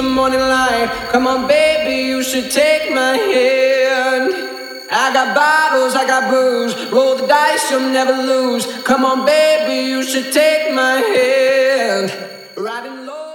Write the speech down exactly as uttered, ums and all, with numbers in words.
the morning light. Come on, baby, you should take my hand. I got bottles, I got booze. Roll the dice, you'll never lose. Come on, baby, you should take my hand. Riding low.